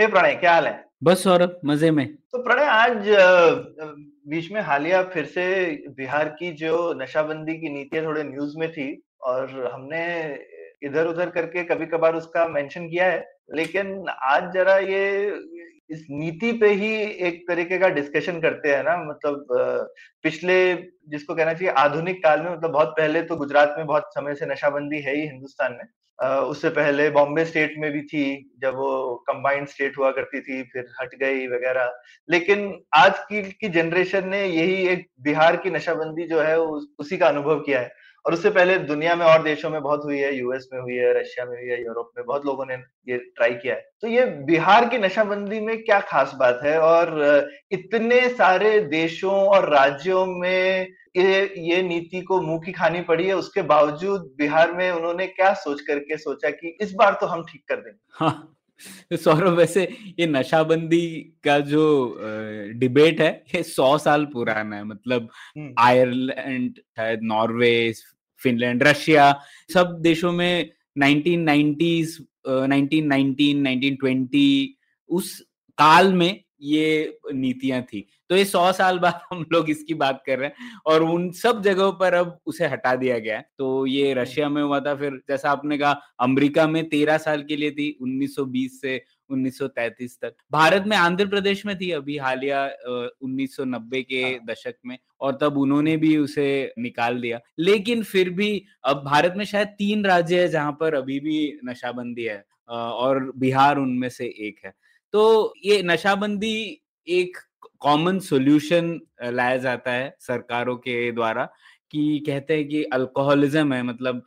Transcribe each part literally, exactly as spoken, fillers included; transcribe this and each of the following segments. हे प्रणय, क्या हाल है? बस सौरभ, मजे में। तो प्रणय, आज बीच में हालिया फिर से बिहार की जो नशाबंदी की नीतियां थोड़े न्यूज में थी और हमने इधर उधर करके कभी कभार उसका मेंशन किया है, लेकिन आज जरा ये इस नीति पे ही एक तरीके का डिस्कशन करते हैं ना। मतलब पिछले, जिसको कहना चाहिए आधुनिक काल में, मतलब बहुत पहले तो गुजरात में बहुत समय से नशाबंदी है ही हिंदुस्तान में। उससे पहले बॉम्बे स्टेट में भी थी जब वो कंबाइंड स्टेट हुआ करती थी, फिर हट गई वगैरह। लेकिन आज की की जनरेशन ने यही एक बिहार की नशाबंदी जो है उस, उसी का अनुभव किया है। और उससे पहले दुनिया में और देशों में बहुत हुई है, यूएस में हुई है, रशिया में हुई है, यूरोप में बहुत लोगों ने ये ट्राई किया है। तो ये बिहार की नशाबंदी में क्या खास बात है और इतने सारे देशों और राज्यों में ये ये नीति को मुंह की खानी पड़ी है, उसके बावजूद बिहार में उन्होंने क्या सोच करके सोचा कि इस बार तो हम ठीक कर देंगे? हाँ सौरभ, वैसे ये नशाबंदी का जो डिबेट है ये सौ साल पुराना है। मतलब आयरलैंड, नॉर्वे, फिनलैंड, रशिया, सब देशों में nineteen nineties, nineteen nineteen, nineteen twenty उस काल में ये नीतियां थी। तो ये सौ साल बाद हम लोग इसकी बात कर रहे हैं और उन सब जगहों पर अब उसे हटा दिया गया है। तो ये रशिया में हुआ था, फिर जैसा आपने कहा अमेरिका में तेरह साल के लिए थी, उन्नीस सौ बीस से उन्नीस सौ तैंतीस तक। भारत में आंध्र प्रदेश में थी अभी हालिया उन्नीस सौ नब्बे के हाँ। दशक में, और तब उन्होंने भी उसे निकाल दिया। लेकिन फिर भी अब भारत में शायद तीन राज्य है जहां पर अभी भी नशाबंदी है और बिहार उनमें से एक है। तो ये नशाबंदी एक कॉमन सॉल्यूशन लाया जाता है सरकारों के द्वारा कि कहते हैं कि अल्कोहलिज्म है। मतलब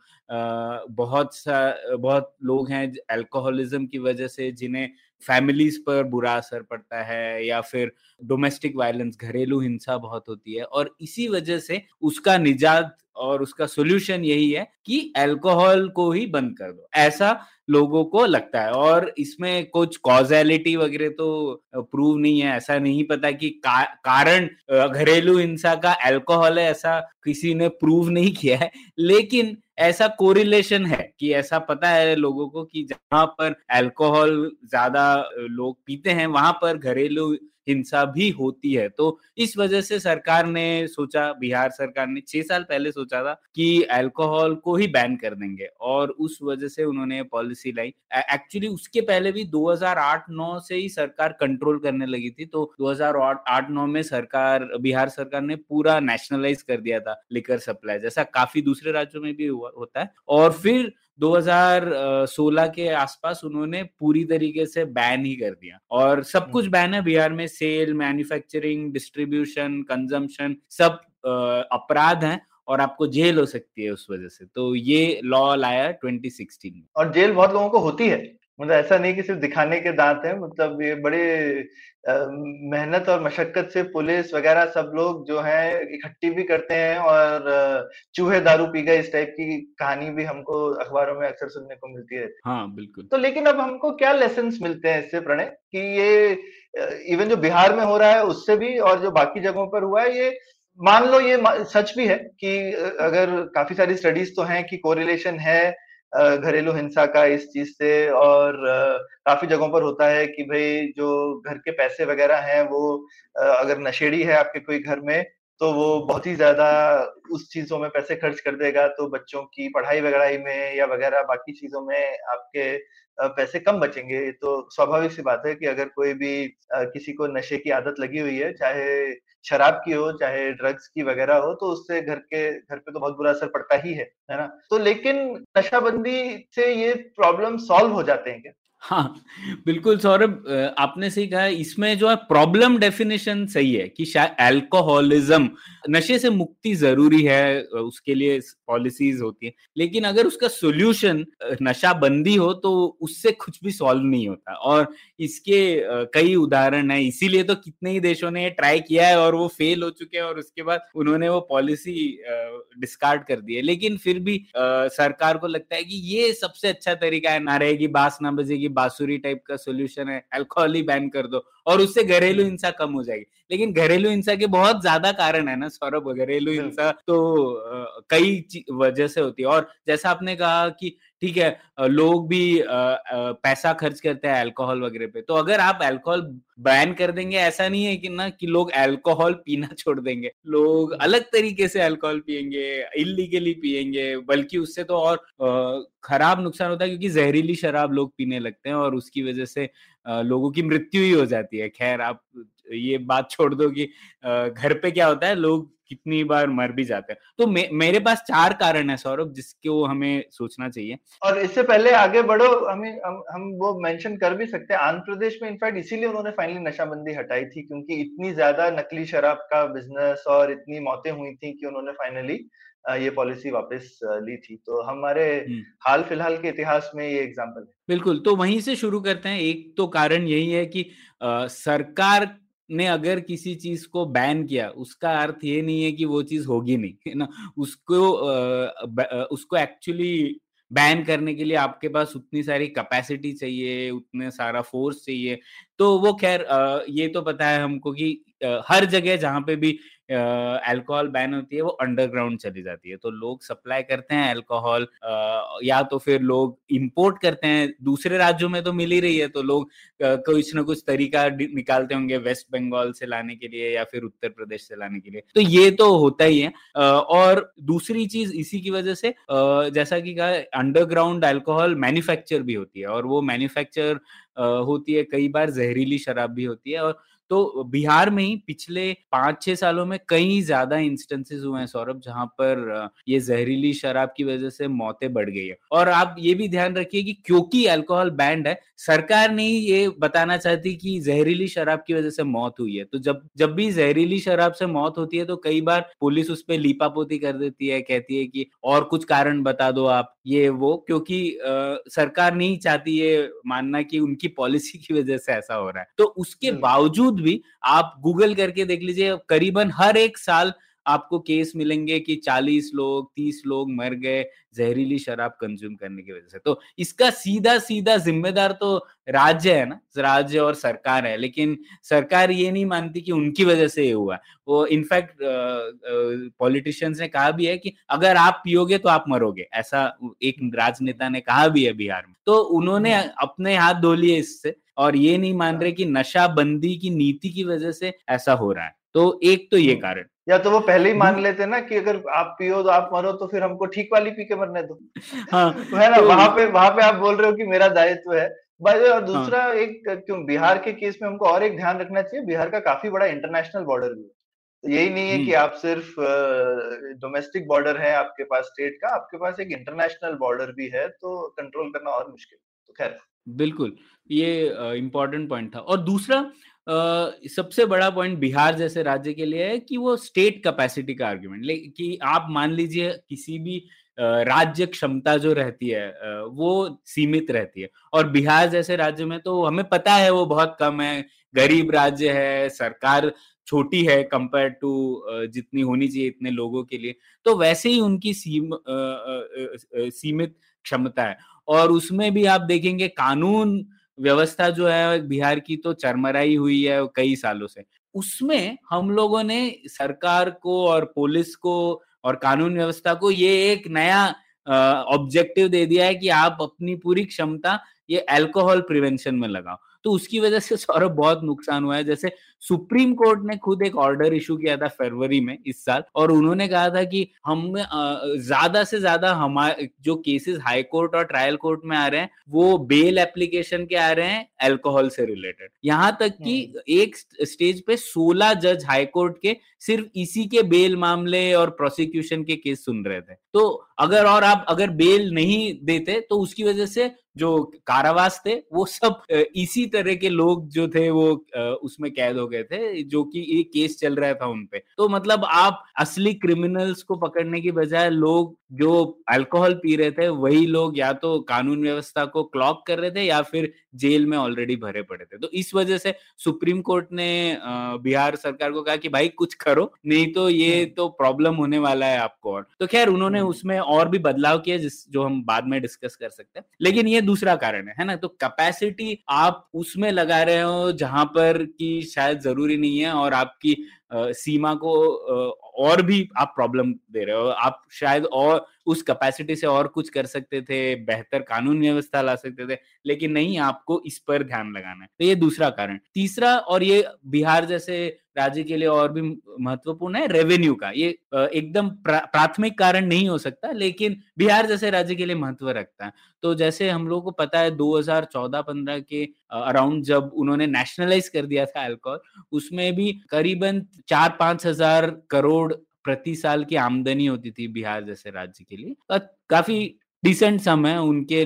बहुत सा बहुत लोग हैं अल्कोहलिज्म की वजह से जिन्हें फैमिलीज पर बुरा असर पड़ता है या फिर डोमेस्टिक वायलेंस, घरेलू हिंसा बहुत होती है, और इसी वजह से उसका निजात और उसका सॉल्यूशन यही है कि अल्कोहल को ही बंद कर दो, ऐसा लोगों को लगता है। और इसमें कुछ कॉजैलिटी वगैरह तो प्रूव नहीं है, ऐसा नहीं पता कि का, कारण घरेलू हिंसा का अल्कोहल है, ऐसा किसी ने प्रूव नहीं किया है। लेकिन ऐसा कोरिलेशन है कि ऐसा पता है लोगों को कि जहां पर अल्कोहल ज्यादा लोग पीते हैं वहां पर घरेलू हिंसा भी होती है। तो इस वजह से सरकार ने सोचा, बिहार सरकार ने छह साल पहले सोचा था कि अल्कोहल को ही बैन कर देंगे और उस वजह से उन्होंने पॉलिसी लाई। एक्चुअली उसके पहले भी दो हज़ार आठ नौ से ही सरकार कंट्रोल करने लगी थी। तो दो हज़ार आठ नौ में सरकार, बिहार सरकार ने पूरा नेशनलाइज कर दिया था लिकर सप्लाई, जैसा काफी दूसरे राज्यों में भी होता है। और फिर दो हज़ार सोलह के आसपास उन्होंने पूरी तरीके से बैन ही कर दिया और सब कुछ बैन है बिहार में। सेल, मैन्युफैक्चरिंग, डिस्ट्रीब्यूशन, कंजम्पशन सब अपराध हैं और आपको जेल हो सकती है उस वजह से। तो ये लॉ लाया दो हज़ार सोलह में। और जेल बहुत लोगों को होती है, मतलब ऐसा नहीं कि सिर्फ दिखाने के दांत है। मतलब ये बड़े आ, मेहनत और मशक्कत से पुलिस वगैरह सब लोग जो हैं इकट्ठी भी करते हैं और चूहे दारू पी गए इस टाइप की कहानी भी हमको अखबारों में अक्सर सुनने को मिलती है। हाँ बिल्कुल। तो लेकिन अब हमको क्या लेसन्स मिलते हैं इससे प्रणय, कि ये इवन जो बिहार में हो रहा है उससे भी और जो बाकी जगहों पर हुआ है, ये मान लो ये सच भी है कि अगर काफी सारी स्टडीज तो हैं कि कोरिलेशन है घरेलू हिंसा का इस चीज से, और काफी जगहों पर होता है कि भाई जो घर के पैसे वगैरह हैं वो अगर नशेड़ी है आपके कोई घर में तो वो बहुत ही ज्यादा उस चीजों में पैसे खर्च कर देगा, तो बच्चों की पढ़ाई वगैरह में या वगैरह बाकी चीजों में आपके पैसे कम बचेंगे। तो स्वाभाविक सी बात है कि अगर कोई भी किसी को नशे की आदत लगी हुई है, चाहे शराब की हो चाहे ड्रग्स की वगैरह हो, तो उससे घर के घर पे तो बहुत बुरा असर पड़ता ही है, है ना। तो लेकिन नशाबंदी से ये प्रॉब्लम सॉल्व हो जाते हैं क्या? हाँ बिल्कुल सौरभ, आपने सही कहा। इसमें जो है प्रॉब्लम डेफिनेशन सही है कि शायद अल्कोहलिज्म, नशे से मुक्ति जरूरी है, उसके लिए पॉलिसीज होती है, लेकिन अगर उसका सॉल्यूशन नशाबंदी हो तो उससे कुछ भी सॉल्व नहीं होता। और इसके कई उदाहरण है, इसीलिए तो कितने ही देशों ने ट्राई किया है और वो फेल हो चुके हैं और उसके बाद उन्होंने वो पॉलिसी डिस्कार्ड कर दी है। लेकिन फिर भी सरकार को लगता है कि ये सबसे अच्छा तरीका है, ना रहेगी बांस ना बजेगी बांसुरी टाइप का सोल्यूशन है, अल्कोहल ही बैन कर दो और उससे घरेलू हिंसा कम हो जाएगी। लेकिन घरेलू हिंसा के बहुत ज्यादा कारण है ना सौरभ, घरेलू हिंसा तो कई वजह से होती है। और जैसा आपने कहा कि ठीक है लोग भी पैसा खर्च करते हैं अल्कोहल वगैरह पे, तो अगर आप अल्कोहल बैन कर देंगे, ऐसा नहीं है कि ना कि लोग अल्कोहल पीना छोड़ देंगे, लोग अलग तरीके से अल्कोहल पियेंगे, इल्लीगली पियेंगे, बल्कि उससे तो और खराब नुकसान होता है क्योंकि जहरीली शराब लोग पीने लगते हैं और उसकी वजह से लोगों की मृत्यु ही हो जाती है। खैर आप ये बात छोड़ दो कि घर पे क्या होता है, लोग कितनी बार मर भी जाते हैं। तो मे, मेरे पास चार कारण है सौरभ जिसको हमें सोचना चाहिए। और इससे पहले आगे बढ़ो, हमें हम, हम वो मेंशन कर भी सकते हैं, आंध्र प्रदेश में इनफैक्ट इसीलिए उन्होंने फाइनली नशाबंदी हटाई थी क्योंकि इतनी ज्यादा नकली शराब का बिजनेस और इतनी मौतें हुई थी कि उन्होंने फाइनली ये पॉलिसी वापस ली थी। तो हमारे हाल फिलहाल के इतिहास में ये एग्जाम्पल है। बिल्कुल, तो वहीं से शुरू करते हैं। एक तो कारण यही है कि आ, सरकार ने अगर किसी चीज को बैन किया उसका अर्थ ये नहीं है कि वो चीज होगी नहीं, है ना। उसको आ, उसको एक्चुअली बैन करने के लिए आपके पास उतनी सारी कैपेसिटी चाहिए, उतने सारा फोर्स चाहिए। तो वो खैर ये तो पता है हमको कि हर जगह जहाँ पे भी अल्कोहल बैन होती है वो अंडरग्राउंड चली जाती है। तो लोग सप्लाई करते हैं अल्कोहल, या तो फिर लोग इंपोर्ट करते हैं, दूसरे राज्यों में तो मिल ही रही है, तो लोग कुछ ना कुछ तरीका निकालते होंगे वेस्ट बंगाल से लाने के लिए या फिर उत्तर प्रदेश से लाने के लिए। तो ये तो होता ही है। और दूसरी चीज इसी की वजह से, जैसा कि कहा, अंडरग्राउंड अल्कोहल मैन्युफैक्चर भी होती है और वो मैन्युफैक्चर होती है, कई बार जहरीली शराब भी होती है। और तो बिहार में ही पिछले पांच छह सालों में कई ज्यादा इंस्टेंसेस हुए हैं सौरभ जहां पर ये जहरीली शराब की वजह से मौतें बढ़ गई है। और आप ये भी ध्यान रखिए कि क्योंकि अल्कोहल बैंड है, सरकार नहीं ये बताना चाहती कि जहरीली शराब की वजह से मौत हुई है। तो जब जब भी जहरीली शराब से मौत होती है तो कई बार पुलिस उस पर लीपापोती कर देती है, कहती है कि और कुछ कारण बता दो आप, ये वो, क्योंकि सरकार नहीं चाहती ये मानना कि उनकी पॉलिसी की वजह से ऐसा हो रहा है। तो उसके बावजूद भी आप गूगल करके देख लीजिए, करीबन हर एक साल आपको केस मिलेंगे कि चालीस लोग तीस लोग मर गए जहरीली शराब कंज्यूम करने की वजह से। तो इसका सीधा सीधा जिम्मेदार तो राज्य है ना, राज्य और सरकार है। लेकिन सरकार ये नहीं मानती कि उनकी वजह से ये हुआ। वो इनफैक्ट पॉलिटिशियंस ने कहा भी है कि अगर आप पियोगे तो आप मरोगे, ऐसा एक राजनेता ने कहा भी है बिहार में। तो उन्होंने अपने हाथ धो लिए इससे और ये नहीं मान रहे कि नशाबंदी की नीति की वजह से ऐसा हो रहा है। तो एक तो ये कारण, या तो वो पहले ही मान लेते ना कि अगर आप पियो तो आप मरो तो फिर हमको ठीक वाली पी के मरने दो, हाँ, है ना। तो वहां पे वहां पे आप बोल रहे हो कि मेरा दायित्व है। और दूसरा हाँ, एक क्यों बिहार के केस में हमको और एक ध्यान रखना चाहिए, बिहार का काफी बड़ा इंटरनेशनल बॉर्डर भी है। यही नहीं है कि आप सिर्फ डोमेस्टिक बॉर्डर है आपके पास स्टेट का, आपके पास एक इंटरनेशनल बॉर्डर भी है, तो कंट्रोल करना और मुश्किल। तो खैर बिल्कुल ये इम्पोर्टेंट पॉइंट था। और दूसरा Uh, सबसे बड़ा पॉइंट बिहार जैसे राज्य के लिए है कि वो स्टेट कैपेसिटी का आर्ग्यूमेंट, लेकिन कि आप मान लीजिए किसी भी राज्य क्षमता जो रहती है वो सीमित रहती है और बिहार जैसे राज्य में तो हमें पता है वो बहुत कम है, गरीब राज्य है, सरकार छोटी है कंपेयर टू जितनी होनी चाहिए इतने लोगों के लिए। तो वैसे ही उनकी सीम, आ, आ, आ, सीमित क्षमता है और उसमें भी आप देखेंगे कानून व्यवस्था जो है बिहार की तो चरमराई हुई है कई सालों से। उसमें हम लोगों ने सरकार को और पुलिस को और कानून व्यवस्था को ये एक नया ऑब्जेक्टिव दे दिया है कि आप अपनी पूरी क्षमता ये अल्कोहल प्रिवेंशन में लगाओ। तो उसकी वजह से सौरभ बहुत नुकसान हुआ है। जैसे सुप्रीम कोर्ट ने खुद एक ऑर्डर इशू किया था फरवरी में इस साल और उन्होंने कहा था कि हम ज्यादा से ज्यादा हमारे जो केसेस हाई कोर्ट और ट्रायल कोर्ट में आ रहे हैं वो बेल एप्लीकेशन के आ रहे हैं अल्कोहल से रिलेटेड। यहाँ तक कि एक स्टेज पे सोलह जज हाई कोर्ट के सिर्फ इसी के बेल मामले और प्रोसिक्यूशन के केस सुन रहे थे। तो अगर और आप अगर बेल नहीं देते तो उसकी वजह से जो कारावास थे वो सब इसी तरह के लोग जो थे वो उसमें कैद हो गए थे, जो कि ये केस चल रहा था उनपे। तो मतलब आप असली क्रिमिनल्स को पकड़ने की बजाय लोग जो अल्कोहल पी रहे थे वही लोग या तो कानून व्यवस्था को क्लॉग कर रहे थे या फिर जेल में ऑलरेडी भरे पड़े थे। तो इस वजह से सुप्रीम कोर्ट ने बिहार सरकार को कहा कि भाई कुछ करो, नहीं तो ये तो प्रॉब्लम होने वाला है आपको। तो खैर उन्होंने उसमें और भी बदलाव किए जो हम बाद में डिस्कस कर सकते हैं, लेकिन ये दूसरा कारण है, है ना। तो कैपेसिटी आप उसमें लगा रहे हो जहां पर कि शायद जरूरी नहीं है, और आपकी आ, सीमा को आ, और भी आप प्रॉब्लम दे रहे हो। आप शायद और उस कैपेसिटी से और कुछ कर सकते थे, बेहतर कानून व्यवस्था ला सकते थे, लेकिन नहीं, आपको इस पर ध्यान लगाना है। तो ये दूसरा कारण। तीसरा, और ये बिहार जैसे राज्य के लिए और भी महत्वपूर्ण है, रेवेन्यू का। ये एकदम प्रा, प्राथमिक कारण नहीं हो सकता, लेकिन बिहार जैसे राज्य के लिए महत्व रखता है। तो जैसे हम लोगों को पता है दो हज़ार चौदह पंद्रह के अराउंड जब उन्होंने नेशनलाइज कर दिया था अल्कोहल, उसमें भी करीबन चार पांच हजार करोड़ प्रति साल की आमदनी होती थी बिहार जैसे राज्य के लिए। तो काफी डिसेंट सम है, उनके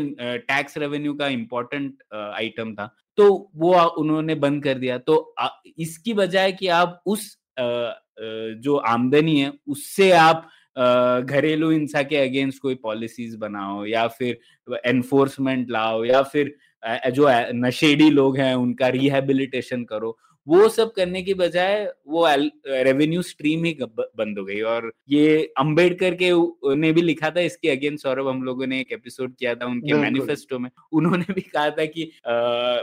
टैक्स रेवेन्यू का इम्पोर्टेंट आइटम था, तो वो उन्होंने बंद कर दिया। तो इसकी बजाय कि आप उस जो आमदनी है उससे आप घरेलू हिंसा के अगेंस्ट कोई पॉलिसीज बनाओ या फिर एनफोर्समेंट लाओ या फिर जो नशेड़ी लोग हैं उनका रिहेबिलिटेशन करो, वो सब करने की बजाय वो रेवेन्यू स्ट्रीम ही बंद हो गई। और ये अंबेडकर के ने भी लिखा था इसके अगेंस्ट, सौरभ, हम लोगों ने एक एपिसोड किया था उनके मैनिफेस्टो में। उन्होंने भी कहा था कि आ,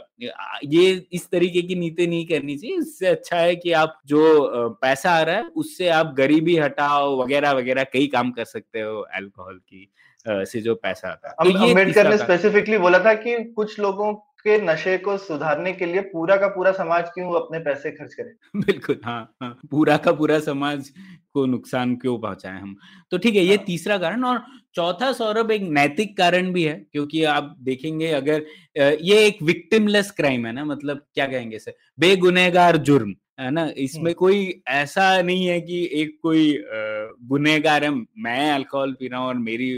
ये इस तरीके की नीति नहीं करनी चाहिए, इससे अच्छा है कि आप जो पैसा आ रहा है उससे आप गरीबी हटाओ वगैरह वगैरह कई काम कर सकते हो अल्कोहल की से जो पैसा आता है। तो अंबेडकर ने स्पेसिफिकली बोला था कि कुछ लोगों के नशे को सुधारने के लिए पूरा का पूरा समाज क्यों अपने पैसे खर्च करे। बिल्कुल, हाँ, हाँ, पूरा का पूरा समाज को नुकसान क्यों पहुंचाएं हम। तो ठीक है, ये हाँ। तीसरा कारण। और चौथा, सौरभ, एक नैतिक कारण भी है, क्योंकि आप देखेंगे अगर ये एक विक्टिमलेस क्राइम है ना, मतलब क्या कहेंगे इसे, बेगुनहगार जुर्म है ना। इसमें कोई ऐसा नहीं है कि एक कोई गुनहगार है, मैं अल्कोहल पी रहा हूँ और मेरी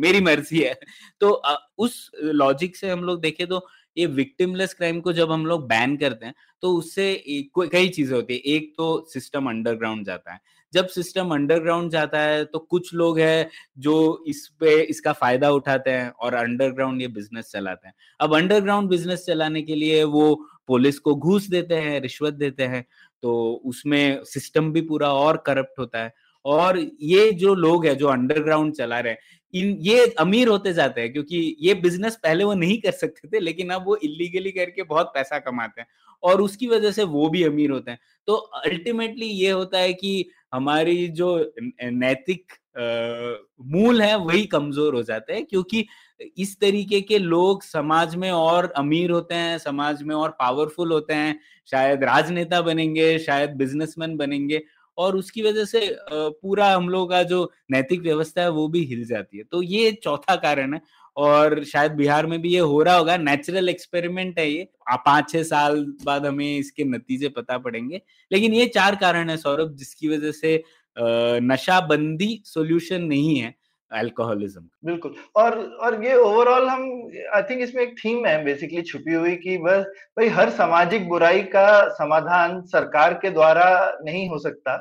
मेरी मर्जी है। तो उस लॉजिक से हम लोग देखें तो ये विक्टिमलेस क्राइम को जब हम लोग बैन करते हैं तो उससे कई चीजें होती है। एक तो सिस्टम अंडरग्राउंड जाता है, जब सिस्टम अंडरग्राउंड जाता है तो कुछ लोग हैं जो इस पे इसका फायदा उठाते हैं और अंडरग्राउंड ये बिजनेस चलाते हैं। अब अंडरग्राउंड बिजनेस चलाने के लिए वो पुलिस को घूस देते हैं, रिश्वत देते हैं, तो उसमें सिस्टम भी पूरा और करप्ट होता है। और ये जो लोग है जो अंडरग्राउंड चला रहे हैं, इन ये अमीर होते जाते हैं, क्योंकि ये बिजनेस पहले वो नहीं कर सकते थे, लेकिन अब वो इलीगली करके बहुत पैसा कमाते हैं और उसकी वजह से वो भी अमीर होते हैं। तो अल्टीमेटली ये होता है कि हमारी जो नैतिक मूल है वही कमजोर हो जाते हैं, क्योंकि इस तरीके के लोग समाज में और अमीर होते हैं, समाज में और पावरफुल होते हैं, शायद राजनेता बनेंगे, शायद बिजनेसमैन बनेंगे, और उसकी वजह से पूरा हम लोग का जो नैतिक व्यवस्था है वो भी हिल जाती है। तो ये चौथा कारण है, और शायद बिहार में भी ये हो रहा होगा, नेचुरल एक्सपेरिमेंट है ये, पाँच छह साल बाद हमें इसके नतीजे पता पड़ेंगे। लेकिन ये चार कारण है, सौरभ, जिसकी वजह से नशाबंदी सॉल्यूशन नहीं है अल्कोहलिज्म। बिल्कुल, और और ये ओवरऑल हम आई थिंक इसमें एक थीम है बेसिकली छुपी हुई कि बस भाई हर सामाजिक बुराई का समाधान सरकार के द्वारा नहीं हो सकता।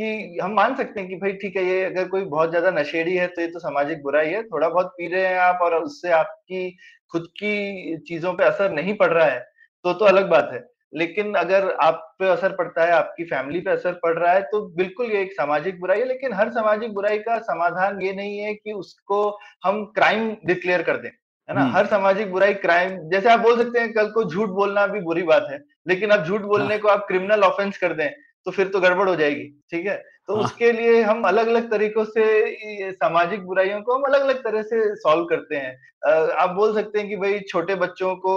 कि हम मान सकते हैं कि भाई ठीक है, ये अगर कोई बहुत ज्यादा नशेड़ी है तो ये तो सामाजिक बुराई है, थोड़ा बहुत पी रहे हैं आप और उससे आपकी खुद की चीजों पे असर नहीं पड़ रहा है तो तो अलग बात है, लेकिन अगर आप पे असर पड़ता है, आपकी फैमिली पे असर पड़ रहा है, तो बिल्कुल ये एक सामाजिक बुराई है। लेकिन हर सामाजिक बुराई का समाधान ये नहीं है कि उसको हम क्राइम डिक्लेयर कर दें, है ना। हर सामाजिक बुराई क्राइम, जैसे आप बोल सकते हैं कल को झूठ बोलना भी बुरी बात है, लेकिन आप झूठ बोलने हाँ। को आप क्रिमिनल ऑफेंस कर दें तो फिर तो गड़बड़ हो जाएगी, ठीक है। तो हाँ। उसके लिए हम अलग अलग तरीकों से सामाजिक बुराइयों को हम अलग अलग तरह से सॉल्व करते हैं। आप बोल सकते हैं कि भाई छोटे बच्चों को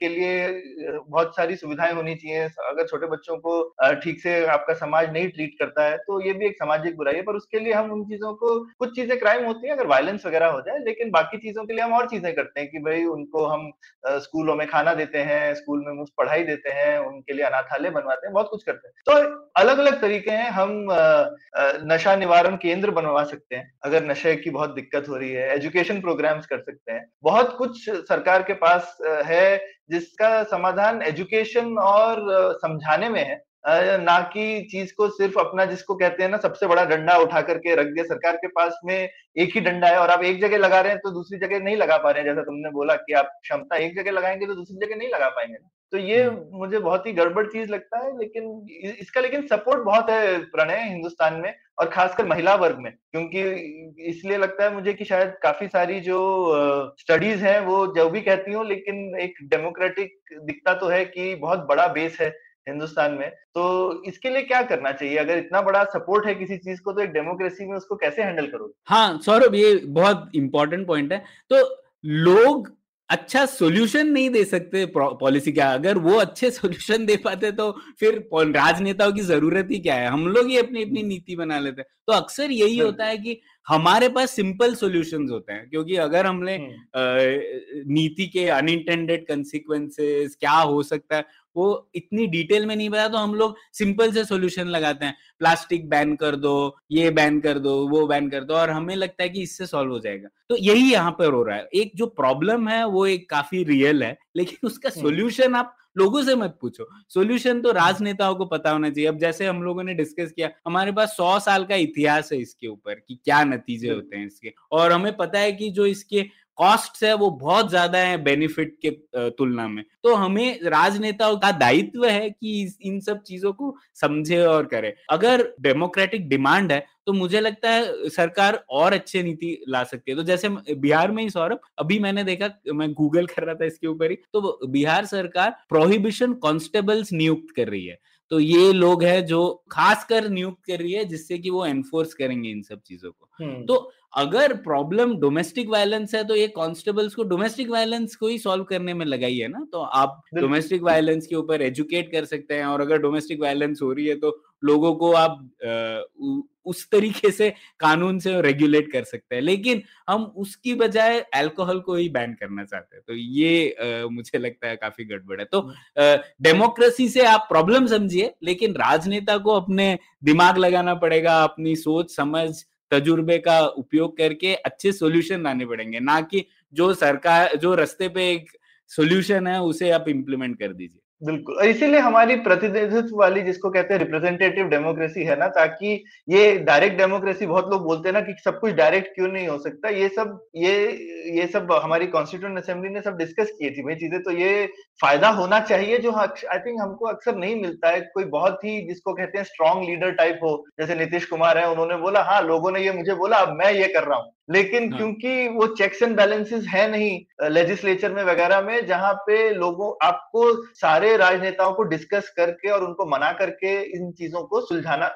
के लिए बहुत सारी सुविधाएं होनी चाहिए, अगर छोटे बच्चों को ठीक से आपका समाज नहीं ट्रीट करता है तो ये भी एक सामाजिक बुराई है। पर उसके लिए हम उन चीजों को, कुछ चीजें क्राइम होती है अगर वायलेंस वगैरह हो जाए, लेकिन बाकी चीजों के लिए हम और चीजें करते हैं कि भाई उनको हम स्कूलों में खाना देते हैं, स्कूल में मुफ्त पढ़ाई देते हैं, उनके लिए अनाथालय बनवाते हैं, बहुत कुछ करते हैं। तो अलग अलग तरीके हैं, हम नशा निवारण केंद्र बनवा सकते हैं अगर नशे की बहुत दिक्कत हो रही है, एजुकेशन प्रोग्राम्स कर सकते सकते हैं। बहुत कुछ सरकार के पास है जिसका समाधान एजुकेशन और समझाने में है, ना कि चीज को सिर्फ अपना, जिसको कहते हैं ना सबसे बड़ा डंडा उठा करके रख दिया। सरकार के पास में एक ही डंडा है और आप एक जगह लगा रहे हैं तो दूसरी जगह नहीं लगा पा रहे हैं। जैसा तुमने बोला कि आप क्षमता एक जगह लगाएंगे तो दूसरी जगह नहीं लगा पाएंगे, तो ये मुझे बहुत ही गड़बड़ चीज लगता है। लेकिन इसका लेकिन सपोर्ट बहुत है प्रणय हिंदुस्तान में, और खासकर महिला वर्ग में, क्योंकि इसलिए लगता है मुझे कि शायद काफी सारी जो स्टडीज हैं वो जो भी कहती हूँ, लेकिन एक डेमोक्रेटिक दिखता तो है कि बहुत बड़ा बेस है हिंदुस्तान में। तो इसके लिए क्या करना चाहिए? अगर इतना बड़ा सपोर्ट है किसी चीज को तो एक डेमोक्रेसी में उसको कैसे हैंडल करोगे? हाँ सौरभ, ये बहुत इंपॉर्टेंट पॉइंट है। तो लोग अच्छा सॉल्यूशन नहीं दे सकते पॉलिसी का, अगर वो अच्छे सॉल्यूशन दे पाते तो फिर राजनेताओं की जरूरत ही क्या है, हम लोग ही अपनी अपनी नीति बना लेते हैं। तो अक्सर यही होता है कि हमारे पास सिंपल सॉल्यूशंस होते हैं, क्योंकि अगर हमने नीति के अनइंटेंडेड कंसिक्वेंसेस क्या हो सकता है वो इतनी डिटेल में नहीं पता, तो हम लोग सिंपल से सॉल्यूशन लगाते हैं, प्लास्टिक बैन कर दो, ये बैन कर दो, वो बैन कर दो, और हमें लगता है कि इससे सॉल्व हो जाएगा। तो यही यहाँ पर हो रहा है। एक जो प्रॉब्लम है वो एक काफी रियल है, लेकिन उसका सॉल्यूशन आप लोगों से मत पूछो, सॉल्यूशन तो राजनेताओं को पता होना चाहिए। अब जैसे हम लोगों ने डिस्कस किया, हमारे पास सौ साल का इतिहास है इसके ऊपर कि क्या नतीजे होते हैं इसके, और हमें पता है कि जो इसके कॉस्ट्स है वो बहुत ज्यादा है बेनिफिट के तुलना में। तो हमें राजनेताओं का दायित्व है कि इन सब चीजों को समझे और करे। अगर डेमोक्रेटिक डिमांड है तो मुझे लगता है सरकार और अच्छे नीति ला सकती है। तो जैसे बिहार में ही सौरभ, अभी मैंने देखा, मैं गूगल कर रहा था इसके ऊपर ही, तो बिहार सरकार प्रोहिबिशन कॉन्स्टेबल्स नियुक्त कर रही है। तो ये लोग हैं जो खासकर नियुक्त कर रही है जिससे कि वो एनफोर्स करेंगे इन सब चीजों को। तो अगर प्रॉब्लम डोमेस्टिक वायलेंस है तो ये कॉन्स्टेबल्स को डोमेस्टिक वायलेंस को ही सॉल्व करने में लगाई है ना। तो आप डोमेस्टिक वायलेंस के ऊपर एजुकेट कर सकते हैं, और अगर डोमेस्टिक वायलेंस हो रही है तो लोगों को आप आ, उस तरीके से कानून से रेगुलेट कर सकते हैं। लेकिन हम उसकी बजाय अल्कोहल को ही बैन करना चाहते हैं। तो ये आ, मुझे लगता है काफी गड़बड़ है। तो डेमोक्रेसी से आप प्रॉब्लम समझिए, लेकिन राजनेता को अपने दिमाग लगाना पड़ेगा, अपनी सोच समझ तजुर्बे का उपयोग करके अच्छे सॉल्यूशन लाने पड़ेंगे, ना कि जो सरकार जो रास्ते पे एक सॉल्यूशन है उसे आप इम्प्लीमेंट कर दीजिए। बिल्कुल, इसीलिए हमारी प्रतिनिधित्व वाली जिसको कहते हैं रिप्रेजेंटेटिव डेमोक्रेसी है ना, ताकि ये डायरेक्ट डेमोक्रेसी, बहुत लोग बोलते हैं ना कि सब कुछ डायरेक्ट क्यों नहीं हो सकता, ये सब ये ये सब हमारी कॉन्स्टिट्यूएंट असेंबली ने सब डिस्कस किए थे भाई चीजें। तो ये फायदा होना चाहिए जो आई थिंक हमको अक्सर नहीं मिलता है। कोई बहुत ही जिसको कहते हैं स्ट्रॉन्ग लीडर टाइप हो, जैसे नीतीश कुमार है, उन्होंने बोला हाँ लोगों ने ये मुझे बोला अब मैं ये कर रहा हूँ, लेकिन क्योंकि वो चेक्स एंड बैलेंसेस है नहीं लेजिस्लेचर में वगैरह में, जहां पे लोगों आपको सारे राजनेताओं को डिस्कस करके और उनको मना करके इन चीजों को सुलझाना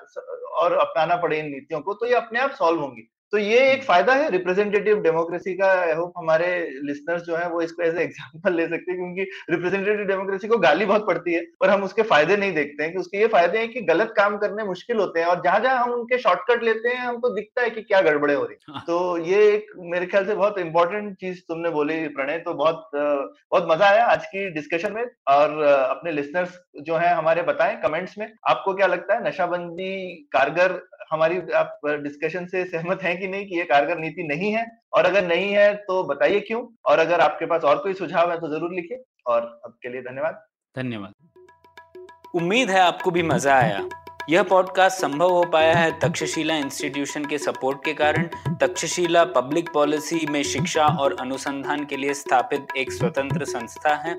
और अपनाना पड़े इन नीतियों को, तो ये अपने आप सॉल्व होंगी। तो ये एक फायदा है रिप्रेजेंटेटिव डेमोक्रेसी का। आई होप हमारे लिसनर्स जो हैं वो इसको एज एग्जांपल ले सकते हैं, क्योंकि रिप्रेजेंटेटिव डेमोक्रेसी को गाली बहुत पड़ती है पर हम उसके फायदे नहीं देखते हैं कि उसके ये फायदे हैं कि गलत काम करने मुश्किल होते हैं, और जहां जहां हम उनके शॉर्टकट लेते हैं हमको दिखता है कि क्या गड़बड़े हो रही है। तो ये एक मेरे ख्याल से बहुत इंपॉर्टेंट चीज तुमने बोली प्रणय। तो बहुत बहुत मजा आया आज की डिस्कशन में, और अपने लिसनर्स जो है हमारे बताएं कमेंट्स में आपको क्या लगता है, नशाबंदी कारगर, हमारी आप डिस्कशन से सहमत हैं कि नहीं कि ये कारगर नीति नहीं है, और अगर नहीं है तो बताइए क्यों, और अगर आपके पास और कोई सुझाव है तो जरूर लिखिए। और अब के लिए धन्यवाद। धन्यवाद। उम्मीद है आपको भी मजा आया। यह पॉडकास्ट संभव हो पाया है तक्षशिला इंस्टीट्यूशन के सपोर्ट के कारण। तक्षशिला पब्लिक पॉलिसी में शिक्षा और अनुसंधान के लिए स्थापित एक स्वतंत्र संस्था है।